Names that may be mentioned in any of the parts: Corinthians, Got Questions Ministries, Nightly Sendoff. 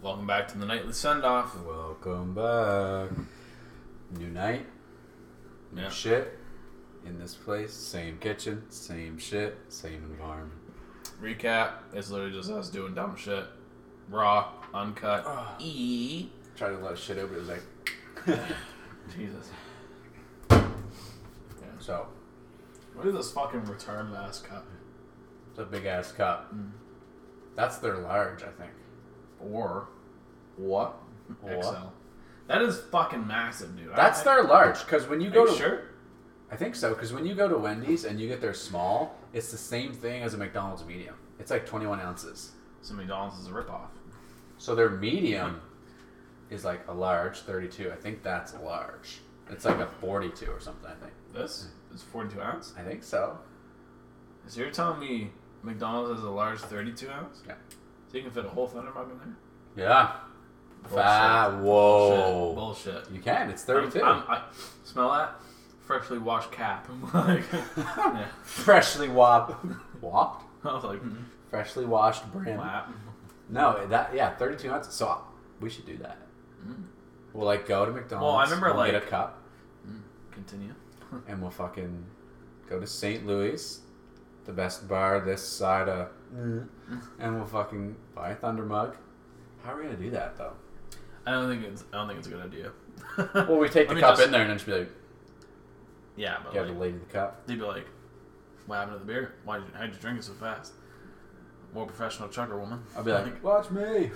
Welcome back to the Nightly Sendoff. Welcome back. New night. New shit. In this place. Same kitchen. Same shit. Same environment. Recap. It's literally just us doing dumb shit. Raw. Uncut. Tried to let shit out, but it was like... Jesus. Yeah. So. What is this fucking retarded ass cup? It's a big ass cup. Mm. That's their large, I think. Or what? XL. That is fucking massive, dude. That's their large, because when you go to... Are you sure? I think so, because when you go to Wendy's and you get their small, it's the same thing as a McDonald's medium. It's like 21 ounces. So McDonald's is a ripoff. So their medium is like a large 32. I think that's large. It's like a 42 or something, I think. This is 42 ounce? I think so. So you're telling me McDonald's is a large 32 ounce? Yeah. So you can fit a whole Thunder Mug in there? Yeah. Fat. Whoa. Bullshit. You can. It's 32. I smell that? Freshly washed cap. I'm like... Yeah. Freshly wop. Wopped? I was like... Mm-hmm. Freshly washed brim. Wap. No, that... Yeah, 32 ounces. So we should do that. Mm. We'll, like, go to McDonald's. Well, I remember, we'll like... get a cup. Continue. And we'll fucking go to St. Louis... the best bar this side of... And we'll fucking buy a Thunder Mug. How are we going to do that, though? I don't think it's a good idea. Well, we take the cup in there and then just be like... Yeah, but you have to lady the cup. They'd be like, what happened to the beer? How'd you drink it so fast? More professional chugger woman. I'll be like, watch me!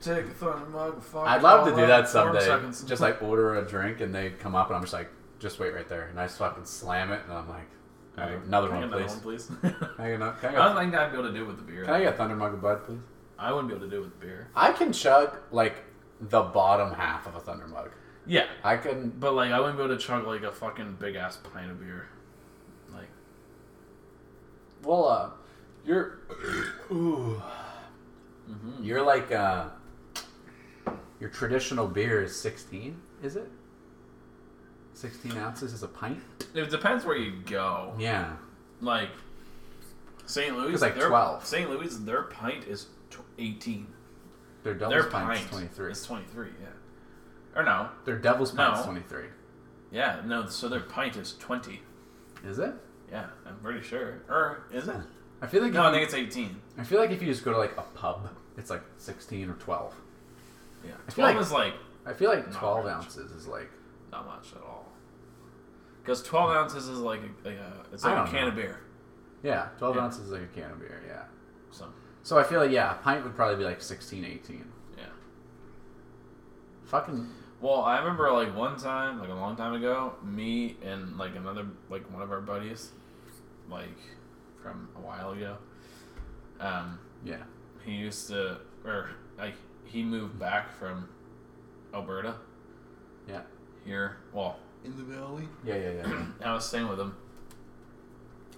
Take a Thunder Mug. Fuck, I'd love to do that someday. Just like order a drink and they come up and I'm just like, just wait right there. And I just fucking slam it and I'm like... Another one, please. I don't think I'd be able to do it with the beer. Can I get Thunder Mug of Bud, please? I wouldn't be able to do it with beer. I can chug, like, the bottom half of a Thunder Mug. Yeah. I can... But, like, I wouldn't be able to chug, like, a fucking big-ass pint of beer. Like... Well, you're... Ooh. Mm-hmm. You're, like, your traditional beer is 16, is it? 16 ounces is a pint? It depends where you go. Yeah. Like, St. Louis... It's like 12. St. Louis, their pint is 18. Their Devil's pint is 23. It's 23, yeah. Or no. Their Devil's pint is 23. Yeah, no, so their pint is 20. Is it? Yeah, I'm pretty sure. Or, is it? I feel like... No, I think it's 18. I feel like if you just go to, like, a pub, it's, like, 16 or 12. Yeah. 12 is, like... I feel like 12 ounces is, like... Not much at all. Because 12 ounces is like it's like a can of beer. Yeah, 12 ounces is like a can of beer, yeah. So I feel like, yeah, a pint would probably be like 16, 18. Yeah. Fucking... Well, I remember like one time, like a long time ago, me and like another, like one of our buddies, like from a while ago, yeah, he used to, or like he moved back from Alberta. Yeah. Here, well, in the valley. Yeah. I was staying with him.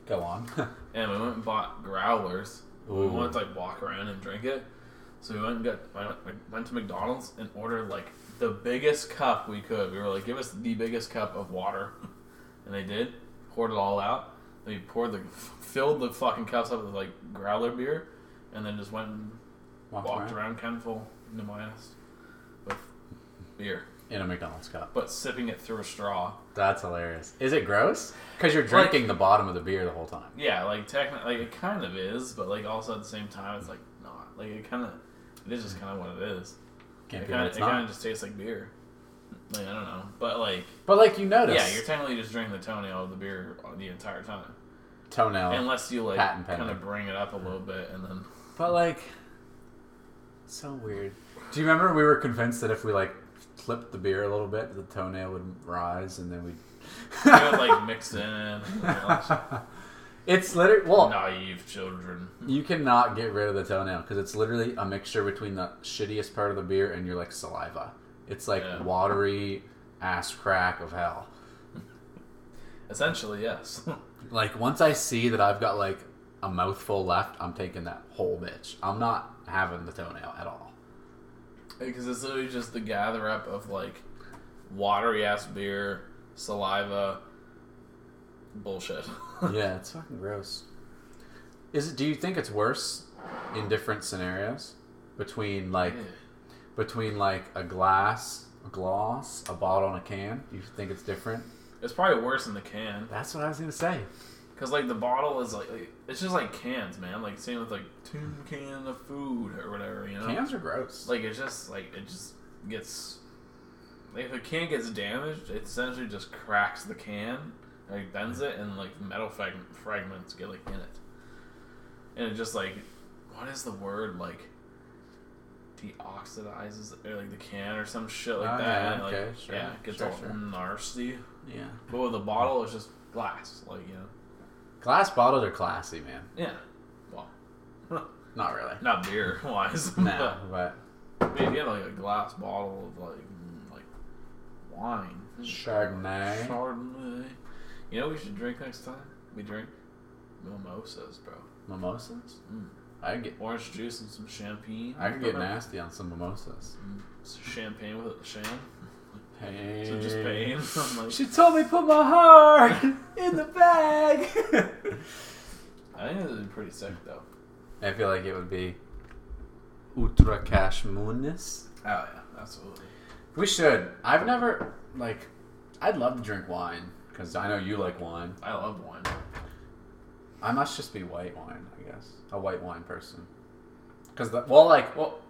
Go on. And we went and bought growlers. Ooh. We wanted to like walk around and drink it, so we went and went to McDonald's and ordered like the biggest cup we could. We were like, give us the biggest cup of water, and they did. Poured it all out. They filled the fucking cups up with like growler beer, and then just went and walked around Kenville, Nemaus with beer. In a McDonald's cup. But sipping it through a straw. That's hilarious. Is it gross? Because you're drinking like, the bottom of the beer the whole time. Yeah, like technically, like, it kind of is, but like also at the same time, it's like not. Like it is just kind of what it is. It kind of just tastes like beer. Like I don't know, but like you notice. Yeah, you're technically just drinking the toenail of the beer the entire time. Toenail. Unless you like kind of bring it up a little bit and then. But like, so weird. Do you remember we were convinced that if we like. Flipped the beer a little bit, the toenail would rise, and then we'd... It would, like, mix in. And it's literally... Well, naive children. You cannot get rid of the toenail, because it's literally a mixture between the shittiest part of the beer and your, like, saliva. It's, like, watery ass crack of hell. Essentially, yes. Like, once I see that I've got, like, a mouthful left, I'm taking that whole bitch. I'm not having the toenail at all. Because it's literally just the gather up of like watery ass beer, saliva, bullshit. Yeah, it's fucking gross. Do you think it's worse in different scenarios? between like a glass, a gloss, a bottle, and a can? You think it's different? It's probably worse than the can. That's what I was gonna say. Cause like the bottle is like it's just like cans, man. Like same with like tin can of food or whatever, you know. Cans are gross. Like it's just like it just gets like if a can gets damaged, it essentially just cracks the can, like bends it, and like metal fragments get like in it. And it just like, what is the word, like deoxidizes or like the can or some shit like that. Yeah, okay, and, like, sure, yeah, it gets all nasty. Yeah. But with a bottle, it's just glass, like you know. Glass bottles are classy, man. Yeah. Well, not really. Not beer wise. No, but I mean, if you had like a glass bottle of like wine, Chardonnay. You know what we should drink next time? We drink mimosas, bro. Mimosas? Mm. I can get orange juice and some champagne. I can get nasty on some mimosas. Mm. So champagne with sham. Pain. So just pain. Like, she told me put my heart in the bag. I think it would be pretty sick though. I feel like it would be ultra cash moonness. Oh yeah, absolutely. We should. I've never like. I'd love to drink wine because I know you like wine. I love wine. I must just be white wine, I guess. A white wine person. Because not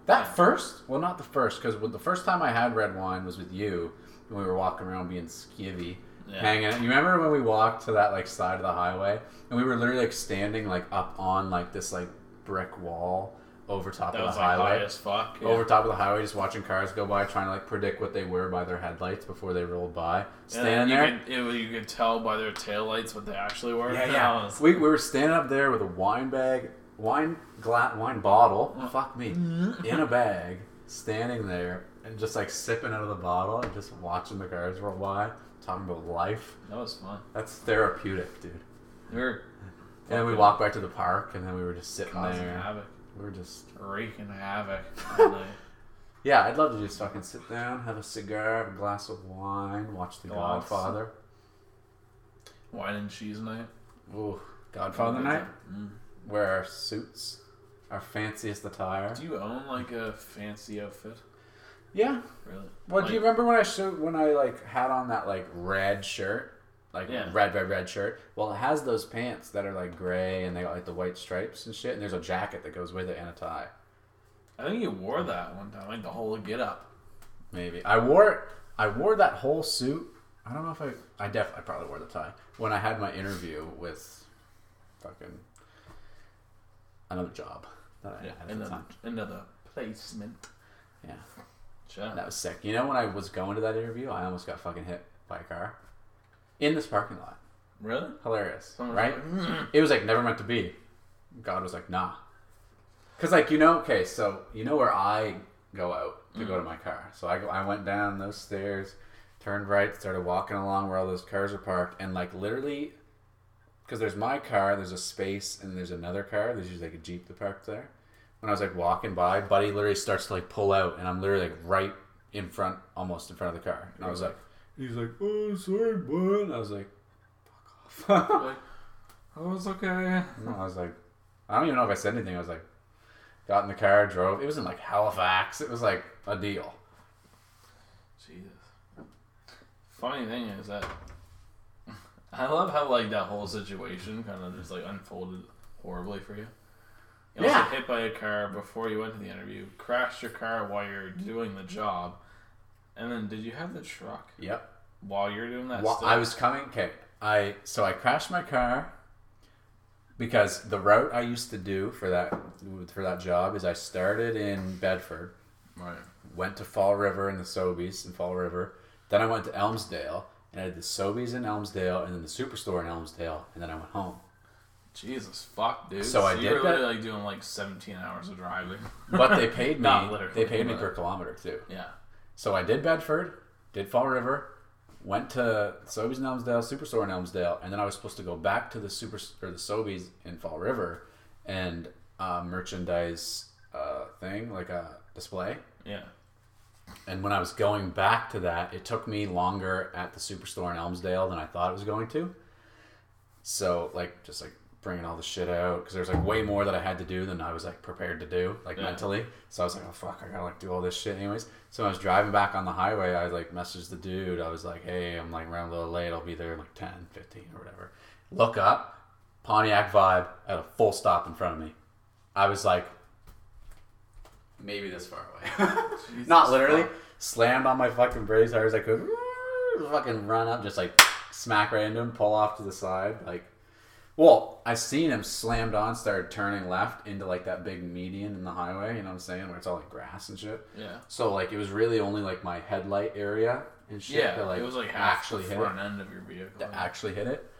the first, because the first time I had red wine was with you, and we were walking around being skivvy, hanging out. You remember when we walked to that, like, side of the highway, and we were literally, like, standing, like, up on, like, this, like, brick wall over top of the highway. That was, like, high as fuck. Yeah. Over top of the highway, just watching cars go by, trying to, like, predict what they were by their headlights before they rolled by. Standing there. You could tell by their taillights what they actually were. Yeah, yeah. We were standing up there with a wine bag. Wine bottle. Oh, fuck me. In a bag, standing there and just like sipping out of the bottle and just watching the cars roll by, talking about life. That was fun. That's therapeutic, dude. And then we walked back to the park and then we were just sitting there. Havoc. We were just wreaking havoc. Yeah, I'd love to just fucking sit down, have a cigar, have a glass of wine, watch The Godfather. Wine and cheese night. Ooh, Godfather night. Mm. Wear our suits, our fanciest attire. Do you own like a fancy outfit? Yeah. Really? Well, like, do you remember when I like had on that like red shirt, like red shirt? Well, it has those pants that are like gray and they got like the white stripes and shit. And there's a jacket that goes with it and a tie. I think you wore that one time, like the whole get up. Maybe I wore that whole suit. I don't know if I probably wore the tie when I had my interview with fucking. Another job that I had at the time. Another placement. Yeah. Sure. That was sick. You know, when I was going to that interview, I almost got fucking hit by a car. In this parking lot. Really? Hilarious. Someone right? It was like never meant to be. God was like, nah. Because like, you know, okay, so you know where I go out to go to my car. So I went down those stairs, turned right, started walking along where all those cars are parked. And like literally... Because there's my car, there's a space, and there's another car. There's usually like a Jeep that parked there. When I was like walking by, Buddy literally starts to like pull out, and I'm literally like right in front, almost in front of the car. And I was like, he's like, oh, sorry, bud. And I was like, fuck off. Like, oh, it's okay. And I was like, I don't even know if I said anything. I was like, got in the car, drove. It was in like Halifax. It was like a deal. Jesus. Funny thing is that. I love how like that whole situation kind of just like unfolded horribly for you. You also hit by a car before you went to the interview, crashed your car while you're doing the job, and then did you have the truck? Yep. While you're doing that stuff? I was coming, okay. I crashed my car because the route I used to do for that job is I started in Bedford, right? Went to Fall River and the Sobeys in Fall River, then I went to Elmsdale. And I had the Sobeys in Elmsdale, and then the Superstore in Elmsdale, and then I went home. Jesus fuck, dude! So I did were literally like doing like 17 hours of driving. But they paid me. Not literally. They paid me per kilometer too. Yeah. So I did Bedford, did Fall River, went to Sobeys in Elmsdale, Superstore in Elmsdale, and then I was supposed to go back to the Sobeys in Fall River and merchandise thing like a display. Yeah. And when I was going back to that, it took me longer at the Superstore in Elmsdale than I thought it was going to. So, like, just like bringing all the shit out, because there's like way more that I had to do than I was like prepared to do, like mentally. So I was like, oh fuck, I gotta like do all this shit anyways. So when I was driving back on the highway, I like messaged the dude. I was like, hey, I'm like around a little late, I'll be there in like 10-15 or whatever. Look up, Pontiac Vibe at a full stop in front of me. I was like, maybe this far away. Not literally. Fuck. Slammed on my fucking brakes hard as I could. Fucking run up, just like smack right into him, pull off to the side. Like, well, I seen him slammed on, started turning left into like that big median in the highway, you know what I'm saying? Where it's all like grass and shit. Yeah. So like it was really only like my headlight area and shit. Yeah, that, like, it was like half actually the front end of your vehicle. That actually hit it.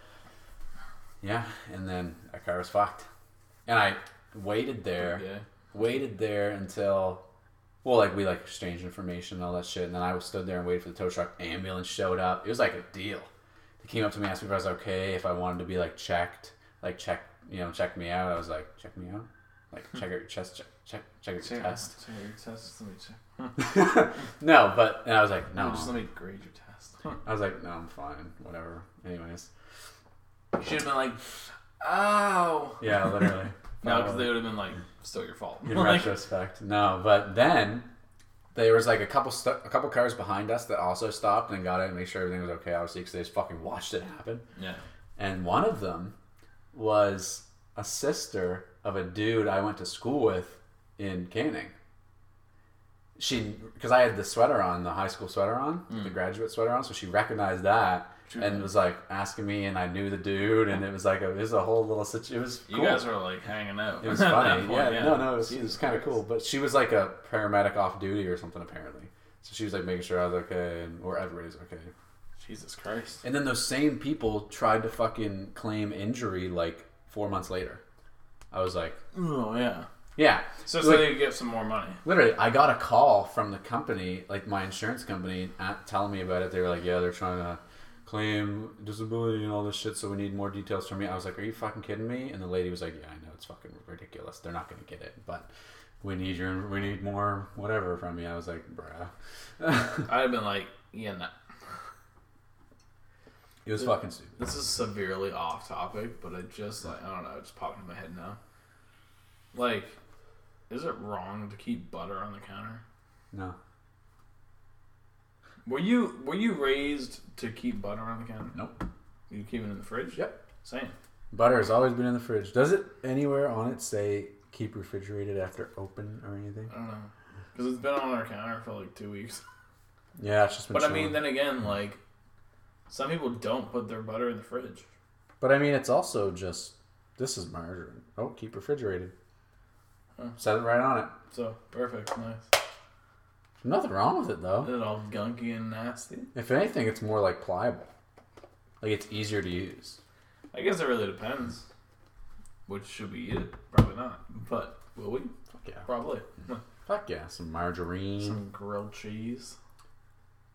Yeah, and then our car was fucked. And I waited there. Okay. Waited there until, well, like we like exchanged information and all that shit, and then I was stood there and waited for the tow truck. Ambulance showed up. It was like a deal. They came up to me, asked me if I was okay, if I wanted to be like checked, like check, you know, check me out. I was like, check me out, like check out your chest, check out your test. Check out your test. Let me check. No, but and I was like, no, just let me grade your test. I was like, no, I'm fine, whatever. Anyways, you should have been like, oh, yeah, literally. No, because they would have been like, still your fault. In like, retrospect, no. But then there was like a couple cars behind us that also stopped and got in and made sure everything was okay, obviously, because they just fucking watched it happen. Yeah. And one of them was a sister of a dude I went to school with in Canning. Because I had the sweater on, the high school sweater on, the graduate sweater on, so she recognized that. True. And was like asking me, and I knew the dude, and it was like it was a whole little situation. It was cool. You guys were like hanging out. It was funny. Point, yeah, no, it was kind of cool. But she was like a paramedic off duty or something apparently. So she was like making sure I was okay, or everybody's okay. Jesus Christ! And then those same people tried to fucking claim injury like 4 months later. I was like, oh yeah. Yeah. So like, they could get some more money. Literally, I got a call from the company, like my insurance company, telling me about it. They were like, yeah, they're trying to claim disability and all this shit, so we need more details from you. I was like, are you fucking kidding me? And the lady was like, yeah, I know, it's fucking ridiculous. They're not going to get it, but we need more whatever from you. I was like, bruh. I'd have been like, yeah, no. It was fucking stupid. This is severely off topic, but it just, like, I don't know, it just popped in my head now. Like, is it wrong to keep butter on the counter? No. Were you raised to keep butter on the counter? Nope. You keep it in the fridge? Yep. Same. Butter has always been in the fridge. Does it anywhere on it say keep refrigerated after open or anything? I don't know. Because it's been on our counter for like 2 weeks. Yeah, it's just been chilling. I mean, then again, like, some people don't put their butter in the fridge. But I mean, it's also just, this is margarine. Oh, keep refrigerated. Huh. Set it right on it. So, perfect. Nice. Nothing wrong with it, though. Is it all gunky and nasty? If anything, it's more, like, pliable. Like, it's easier to use. I guess it really depends. Which should we eat it? Probably not. But will we? Fuck yeah. Probably. Fuck yeah. Some margarine. Some grilled cheese.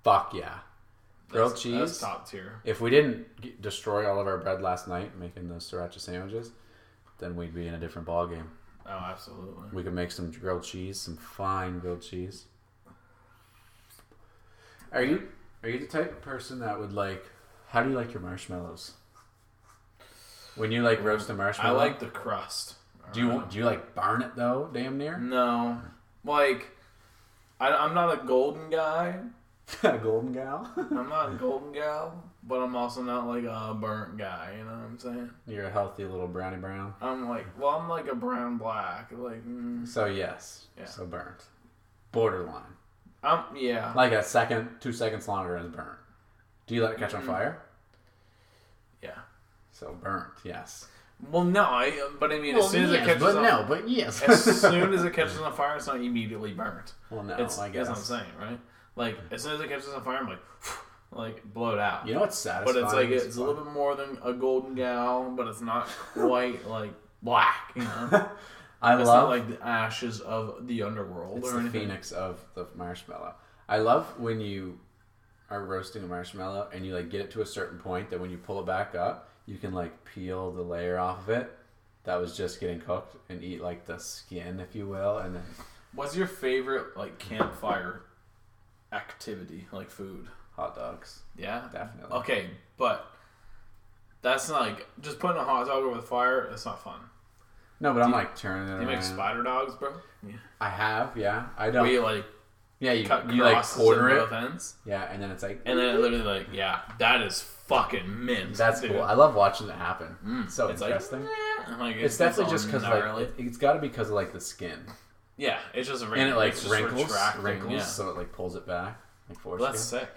Fuck yeah. Grilled cheese. That's top tier. If we didn't destroy all of our bread last night making those sriracha sandwiches, then we'd be in a different ballgame. Oh, absolutely. We could make some grilled cheese, some fine grilled cheese. Are you the type of person that would like? How do you like your marshmallows? When you like roast a marshmallow, I like the crust. Do you like burn it though? Damn near. No, like I'm not a golden guy. A golden gal. I'm not a golden gal, but I'm also not like a burnt guy. You know what I'm saying? You're a healthy little brownie brown. I'm like a brown black. Like so, yes. Yeah. So burnt, borderline. Yeah. Like a second, 2 seconds longer and burnt. Do you let it catch on fire? Yeah. So burnt, yes. Well, no, as soon as it catches on fire. As soon as it catches on fire, it's not immediately burnt. Well, no, I guess. That's what I'm saying, right? Like, as soon as it catches on fire, I'm like blow it out. You know what's satisfying? But it's like, it's a little bit more than a golden gal, but it's not quite, like, black, you know? It's not like the ashes of the underworld or anything. It's the phoenix of the marshmallow. I love when you are roasting a marshmallow and you like get it to a certain point that when you pull it back up, you can like peel the layer off of it that was just getting cooked and eat like the skin, if you will. And then, what's your favorite like campfire activity, like food? Hot dogs. Yeah, definitely. Okay, but That's not like just putting a hot dog over the fire. That's not fun. No, but do I'm you, like turning it around. You make spider dogs, bro? Yeah. I have, yeah. I don't. Where you like, yeah, you like quarter it. Both ends. Yeah, and then it's like, and then it literally like, yeah, that is fucking mint. That's dude. Cool. I love watching that happen. It's so it's interesting. Like it's definitely just because like really. It's got to be because of like the skin. Yeah, it's just wrinkles. And it like wrinkles, yeah. So it like pulls it back. Like well, that's sick.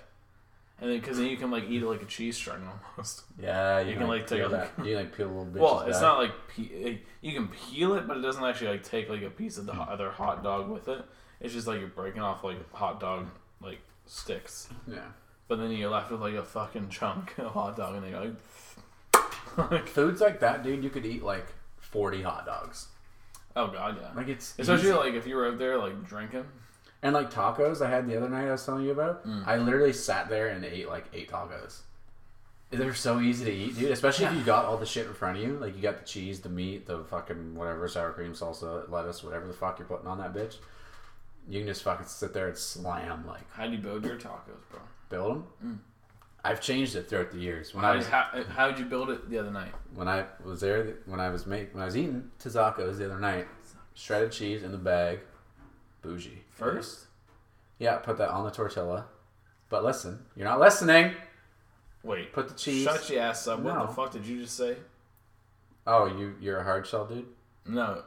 And then, because then you can like eat it like a cheese string almost. Yeah, you can like take it. Like, you can like peel a little bit. Well, it's back. Not like you can peel it, but it doesn't actually like take like a piece of the other hot dog with it. It's just like you're breaking off like hot dog like sticks. Yeah. But then you're left with like a fucking chunk of hot dog, and they go like foods like that, dude. You could eat like 40 hot dogs. Oh god, yeah. Like it's especially easy. Like if you were out there like drinking. And like tacos I had the other night I was telling you about, I literally sat there and ate like 8 tacos. They're so easy to eat, dude. Especially if you got all the shit in front of you. Like you got the cheese, the meat, the fucking whatever, sour cream, salsa, lettuce, whatever the fuck you're putting on that bitch. You can just fucking sit there and slam like. How do you build your tacos, bro? Build them? I've changed it throughout the years. How did you build it the other night? When I was there, when I was eating tacos the other night, shredded cheese in the bag. Bougie. First? Yeah, put that on the tortilla. But listen, you're not listening. Wait. Put the cheese. Shut your ass up. No. What the fuck did you just say? Oh, you're a hard shell dude? No.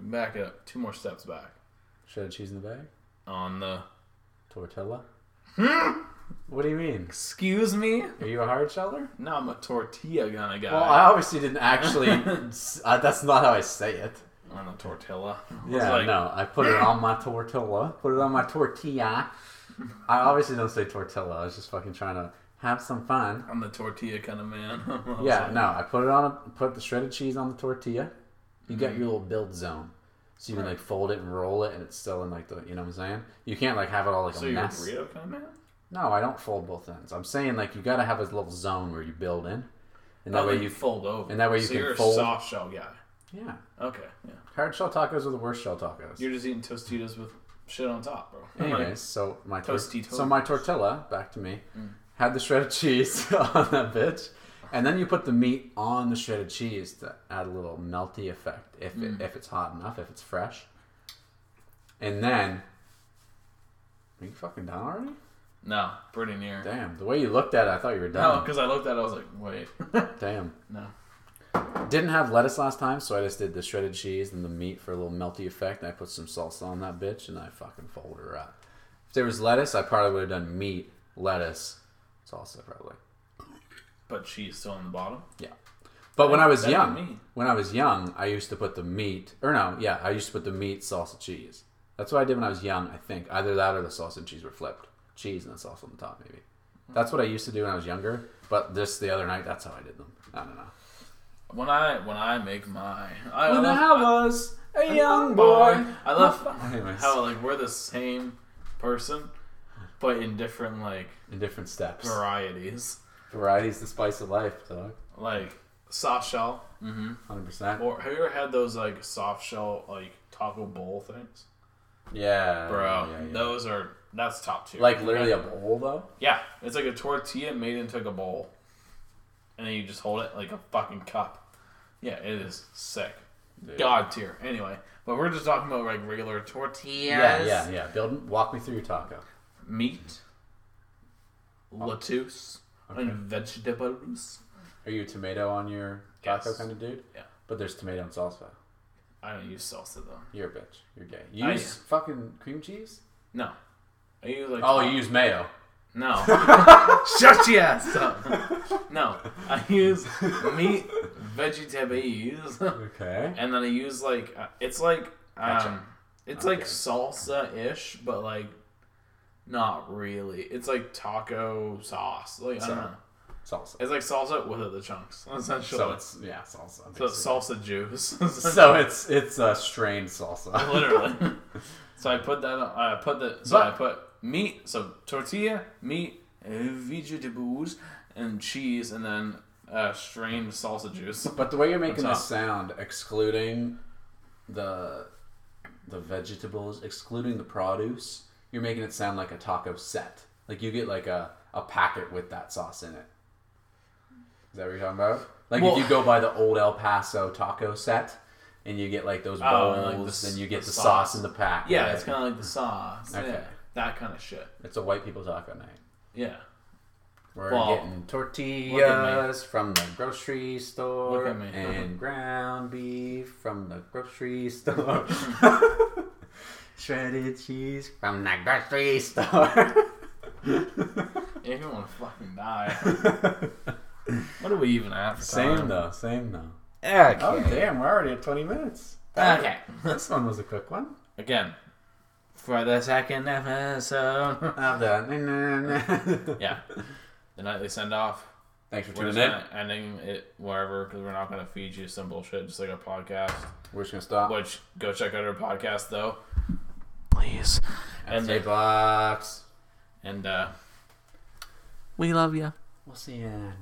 Back it up. 2 more steps back. Shredded cheese in the bag? On the tortilla? What do you mean? Excuse me? Are you a hard sheller? No, I'm a tortilla kind of guy. Well, I obviously didn't actually. That's not how I say it. On a tortilla. Yeah, like, no, I put it on my tortilla. Put it on my tortilla. I obviously don't say tortilla. I was just fucking trying to have some fun. I'm the tortilla kind of man. Yeah, like, no, I put it on. Put the shredded cheese on the tortilla. You got your little build zone, so you can like fold it and roll it, and it's still in like the. You know what I'm saying? You can't like have it all like so a mess. So you're a burrito kind of man? No, I don't fold both ends. I'm saying like you got to have this little zone where you build in, and that way you fold over. And that way you so can you're fold. A soft shell guy. Yeah. Okay. Yeah. Hard shell tacos are the worst shell tacos. You're just eating Tostitos with shit on top, bro. Anyways, so my tortilla, back to me, had the shredded cheese on that bitch, and then you put the meat on the shredded cheese to add a little melty effect if it's hot enough, if it's fresh. And then, are you fucking done already? No, pretty near. Damn, the way you looked at it, I thought you were done. No, because I looked at it, I was like, wait. Damn. No. Didn't have lettuce last time, so I just did the shredded cheese and the meat for a little melty effect. And I put some salsa on that bitch, and I fucking folded her up. If there was lettuce, I probably would have done meat, lettuce, salsa probably. But cheese still on the bottom? Yeah. But when I was young, I used to put the meat, I used to put the meat, salsa, cheese. That's what I did when I was young, I think. Either that or the salsa and cheese were flipped. Cheese and the salsa on the top, maybe. That's what I used to do when I was younger, but just the other night, that's how I did them. I don't know. When I make mine, I was a young boy. I love how like we're the same person, but in different steps, varieties. Variety's the spice of life, dog. Like soft shell, 100%. Or have you ever had those like soft shell like taco bowl things? Yeah, bro, yeah. That's top tier. Like literally a bowl though. Yeah, it's like a tortilla made into like a bowl, and then you just hold it like a fucking cup. Yeah, it is sick. Dude. God tier. Anyway, but we're just talking about like regular tortillas. Yeah. Walk me through your taco. Meat, lettuce, and vegetables. Are you a tomato on your taco kind of dude? Yeah. But there's tomato and salsa. I don't use salsa though. You're a bitch. You're gay. You use fucking cream cheese? No. I use like. Oh, you use mayo. No. Shut your ass up. No. I use meat, vegetables. Okay. And then I use like it's like it's like salsa-ish, but like not really. It's like taco sauce. Like I don't know. Salsa. It's like salsa with the chunks. Essentially. So it's salsa. Basically. So it's salsa juice. So it's a strained salsa. Literally. So I put that on, meat, so tortilla, meat, vegetables, and cheese, and then strained salsa juice. But the way you're making this sound, excluding the vegetables, excluding the produce, you're making it sound like a taco set. Like you get like a packet with that sauce in it. Is that what you're talking about? Like, well, if you go by the old El Paso taco set, and you get, like, those bowls, and you get the sauce in the pack. Yeah, right? It's kind of like the sauce. Okay. Yeah, that kind of shit. It's a white people taco night. Yeah. We're getting tortillas from the grocery store and ground beef from the grocery store. Shredded cheese from the grocery store. If you want to fucking die. What are we even at for time? Same though. Okay. Oh, damn, we're already at 20 minutes. Okay. This one was a quick one. Again. For the second episode of the... Yeah. The Nightly Sendoff. Thanks for tuning in. Ending it wherever, because we're not going to feed you some bullshit, just like our podcast. We're just going to stop. Which, go check out our podcast, though. Please. And TapeBox. And, we love you. We'll see you.